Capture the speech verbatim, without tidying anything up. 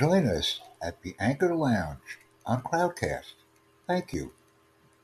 Join us at the Anchor Lounge on Crowdcast. Thank you.